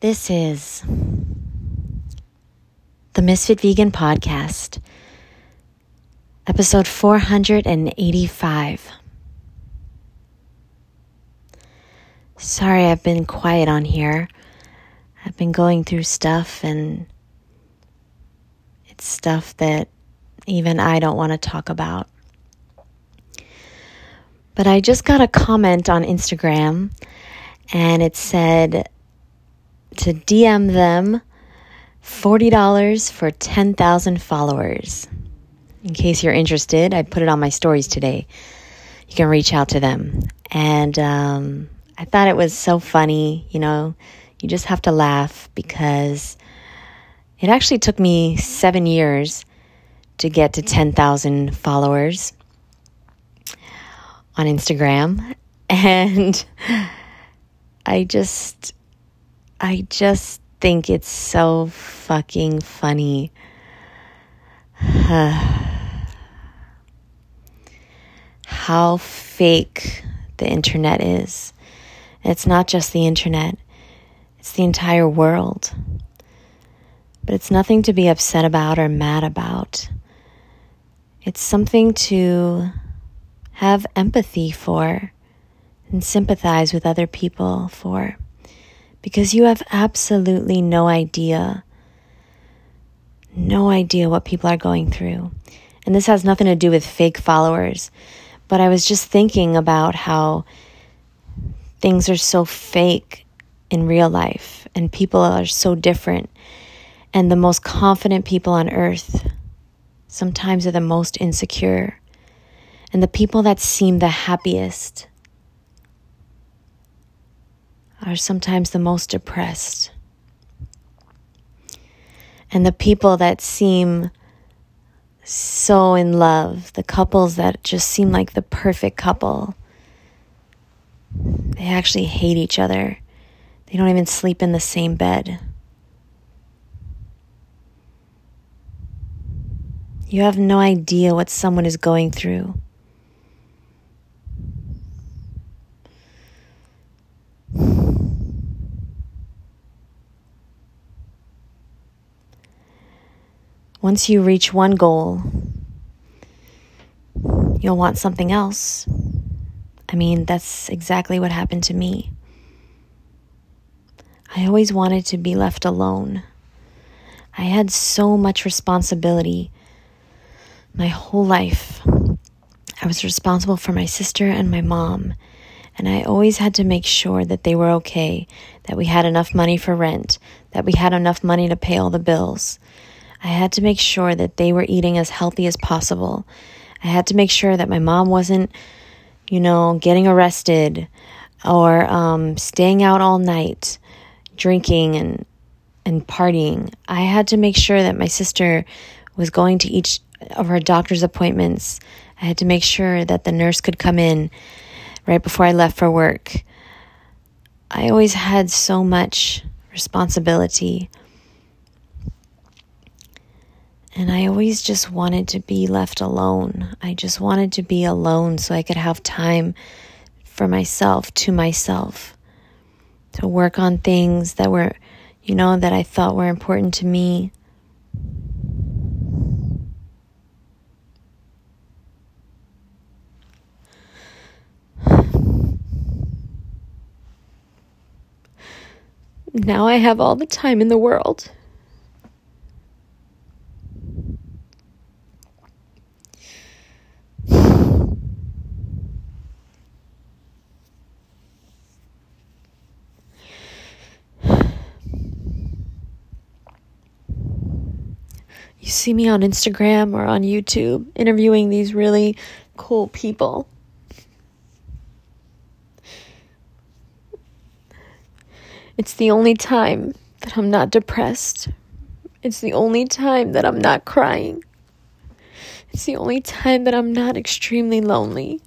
This is the Misfit Vegan Podcast, episode 485. Sorry, I've been quiet on here. I've been going through stuff, and it's stuff that even I don't want to talk about. But I just got a comment on Instagram, and it said to DM them $40 for 10,000 followers. In case you're interested, I put it on my stories today. You can reach out to them. And I thought it was so funny, you know, you just have to laugh because it actually took me 7 years to get to 10,000 followers on Instagram. And I just think it's so fucking funny. How fake the internet is. It's not just the internet. It's the entire world. But it's nothing to be upset about or mad about. It's something to have empathy for and sympathize with other people for. Because you have absolutely no idea what people are going through. And this has nothing to do with fake followers. But I was just thinking about how things are so fake in real life. And people are so different. And the most confident people on earth sometimes are the most insecure. And the people that seem the happiest are sometimes the most depressed. And the people that seem so in love, the couples that just seem like the perfect couple, they actually hate each other. They don't even sleep in the same bed. You have no idea what someone is going through. Once you reach one goal, you'll want something else. I mean, that's exactly what happened to me. I always wanted to be left alone. I had so much responsibility my whole life. I was responsible for my sister and my mom, and I always had to make sure that they were okay, that we had enough money for rent, that we had enough money to pay all the bills. I had to make sure that they were eating as healthy as possible. I had to make sure that my mom wasn't, getting arrested or staying out all night, drinking and partying. I had to make sure that my sister was going to each of her doctor's appointments. I had to make sure that the nurse could come in right before I left for work. I always had so much responsibility. And I always just wanted to be left alone. I just wanted to be alone so I could have time for myself, to myself, to work on things that were, that I thought were important to me. Now I have all the time in the world. You see me on Instagram or on YouTube interviewing these really cool people. It's the only time that I'm not depressed. It's the only time that I'm not crying. It's the only time that I'm not extremely lonely.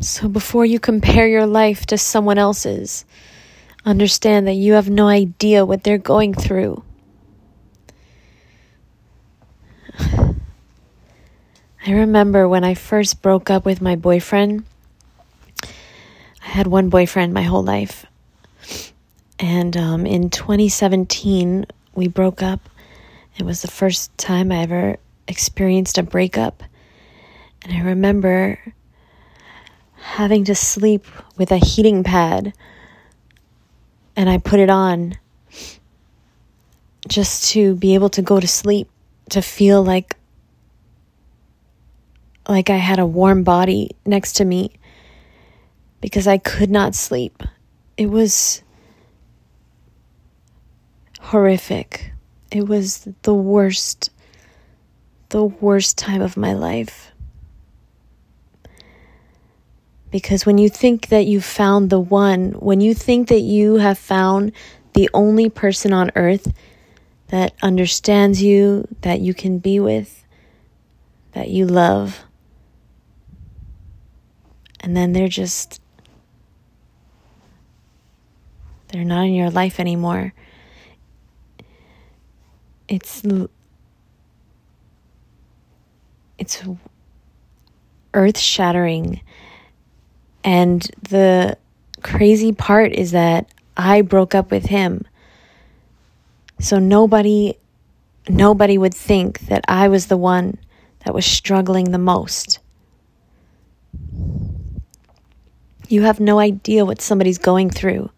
So before you compare your life to someone else's, understand that you have no idea what they're going through. I remember when I first broke up with my boyfriend, I had one boyfriend my whole life. And in 2017, we broke up. It was the first time I ever experienced a breakup. And I remember having to sleep with a heating pad. And I put it on just to be able to go to sleep, to feel like I had a warm body next to me, because I could not sleep. It was horrific. It was the worst time of my life. Because when you think that you found the one, when you think that you have found the only person on earth that understands you, that you can be with, that you love, and then they're not in your life anymore. It's earth-shattering. And the crazy part is that I broke up with him. So nobody would think that I was the one that was struggling the most. You have no idea what somebody's going through.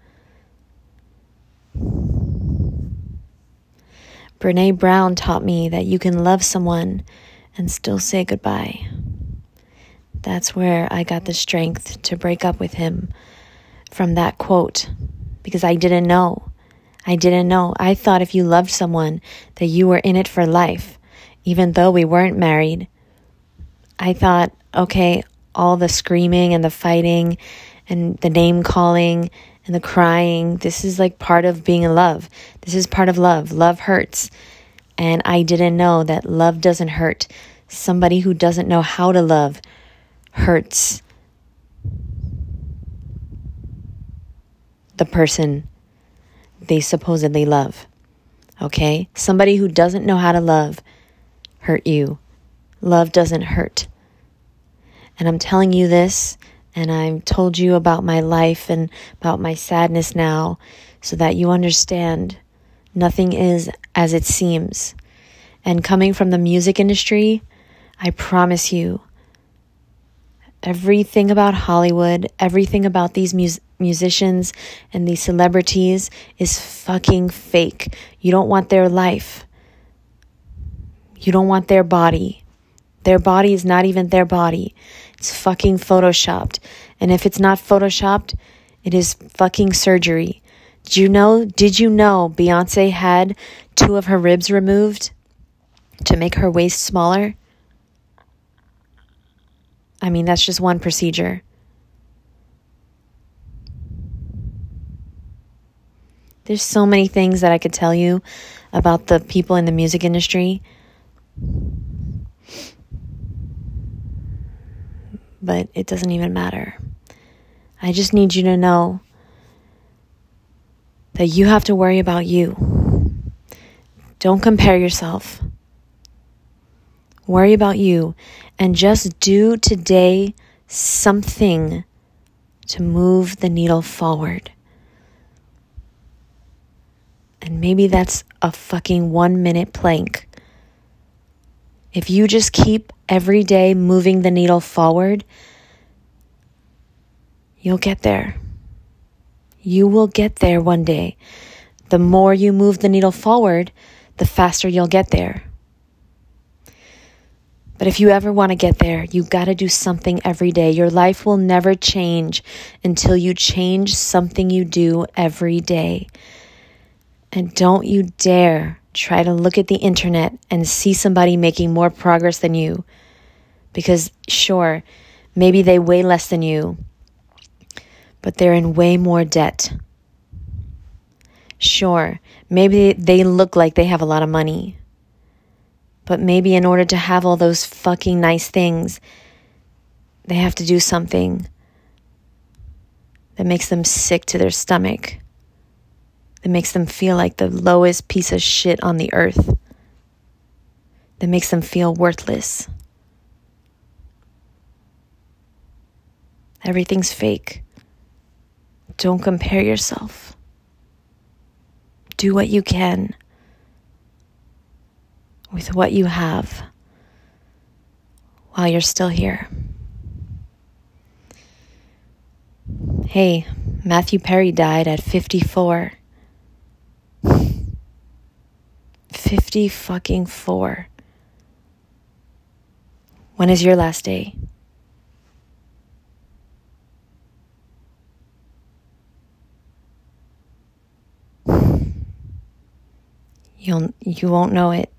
Brené Brown taught me that you can love someone and still say goodbye. That's where I got the strength to break up with him, from that quote, because I didn't know. I thought if you loved someone that you were in it for life, even though we weren't married. I thought, okay, all the screaming and the fighting and the name calling and the crying, this is like part of being in love. This is part of love. Love hurts. And I didn't know that love doesn't hurt. Somebody who doesn't know how to love hurts the person they supposedly love. Okay? Somebody who doesn't know how to love hurt you. Love doesn't hurt. And I'm telling you this, and I've told you about my life and about my sadness now, so that you understand nothing is as it seems. And coming from the music industry, I promise you, everything about Hollywood, everything about these musicians and these celebrities is fucking fake. You don't want their life. You don't want their body. Their body is not even their body. It's fucking photoshopped. And if it's not photoshopped, it is fucking surgery. Did you know Beyoncé had 2 of her ribs removed to make her waist smaller? I mean, that's just one procedure. There's so many things that I could tell you about the people in the music industry. But it doesn't even matter. I just need you to know that you have to worry about you. Don't compare yourself. Worry about you, and just do today something to move the needle forward. And maybe that's a fucking 1-minute plank. If you just keep every day moving the needle forward, you'll get there. You will get there one day. The more you move the needle forward, the faster you'll get there. But if you ever want to get there, you got to do something every day. Your life will never change until you change something you do every day. And don't you dare try to look at the internet and see somebody making more progress than you. Because sure, maybe they weigh less than you, but they're in way more debt. Sure, maybe they look like they have a lot of money. But maybe in order to have all those fucking nice things, they have to do something that makes them sick to their stomach, that makes them feel like the lowest piece of shit on the earth, that makes them feel worthless. Everything's fake. Don't compare yourself. Do what you can with what you have while you're still here. Hey, Matthew Perry died at 54. 50 fucking 4. When is your last day? You won't know it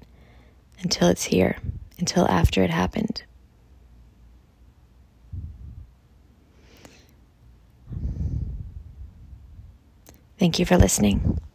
until it's here, until after it happened. Thank you for listening.